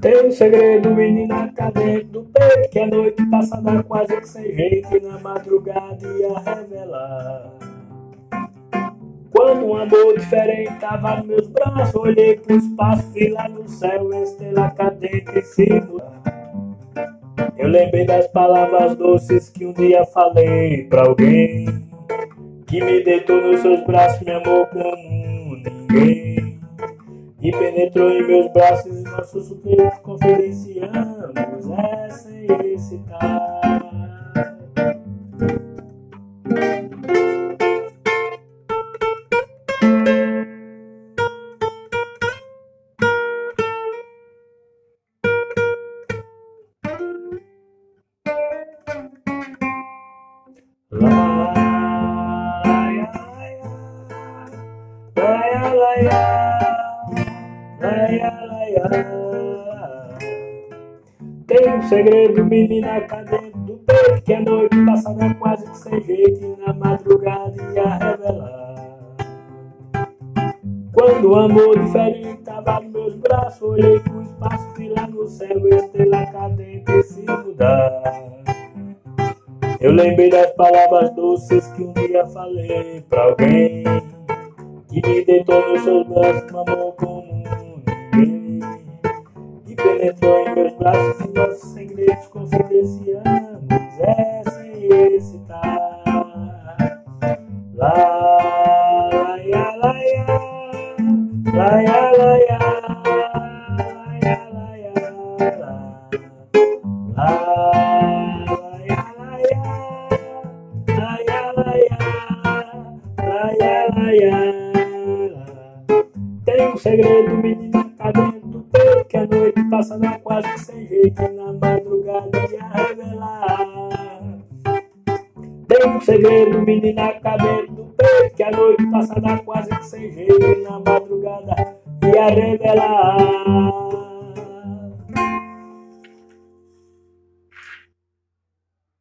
Teu segredo, menina, tá dentro do peito, que a noite passada quase que sem jeito, e na madrugada ia revelar. Quando um amor diferente tava nos meus braços, olhei pro espaço e lá no céu estrela cadente e singular. Eu lembrei das palavras doces que um dia falei pra alguém, que me deitou nos seus braços, me amou como ninguém, e penetrou em meus braços e nossos peitos confidenciamos é sem excitar. Tem um segredo, menina, cá dentro do peito, que a noite passada quase que sem jeito, e na madrugada ia revelar. Quando o amor diferente tava nos meus braços, olhei pro espaço e lá no céu estrela cadente e se mudar. Eu lembrei das palavras doces que um dia falei pra alguém, que me deitou nos seus braços, mamou como ninguém, e penetrou em meus braços e nossos segredos confidenciamos é sem excitar. Lá, lá, ia, lá, ia, lá, ia, lá, ia, lá, ia, lá, ia, lá, lá, ia, lá, ia, lá, ia, lá, ia, lá, ia, lá, ia. Tem um segredo, menina, tá dentro do peito, que a noite passada quase que sem jeito, e na madrugada ia revelar. Tem um segredo, menina, tá dentro do peito, que a noite passada quase que sem jeito, e na madrugada ia revelar.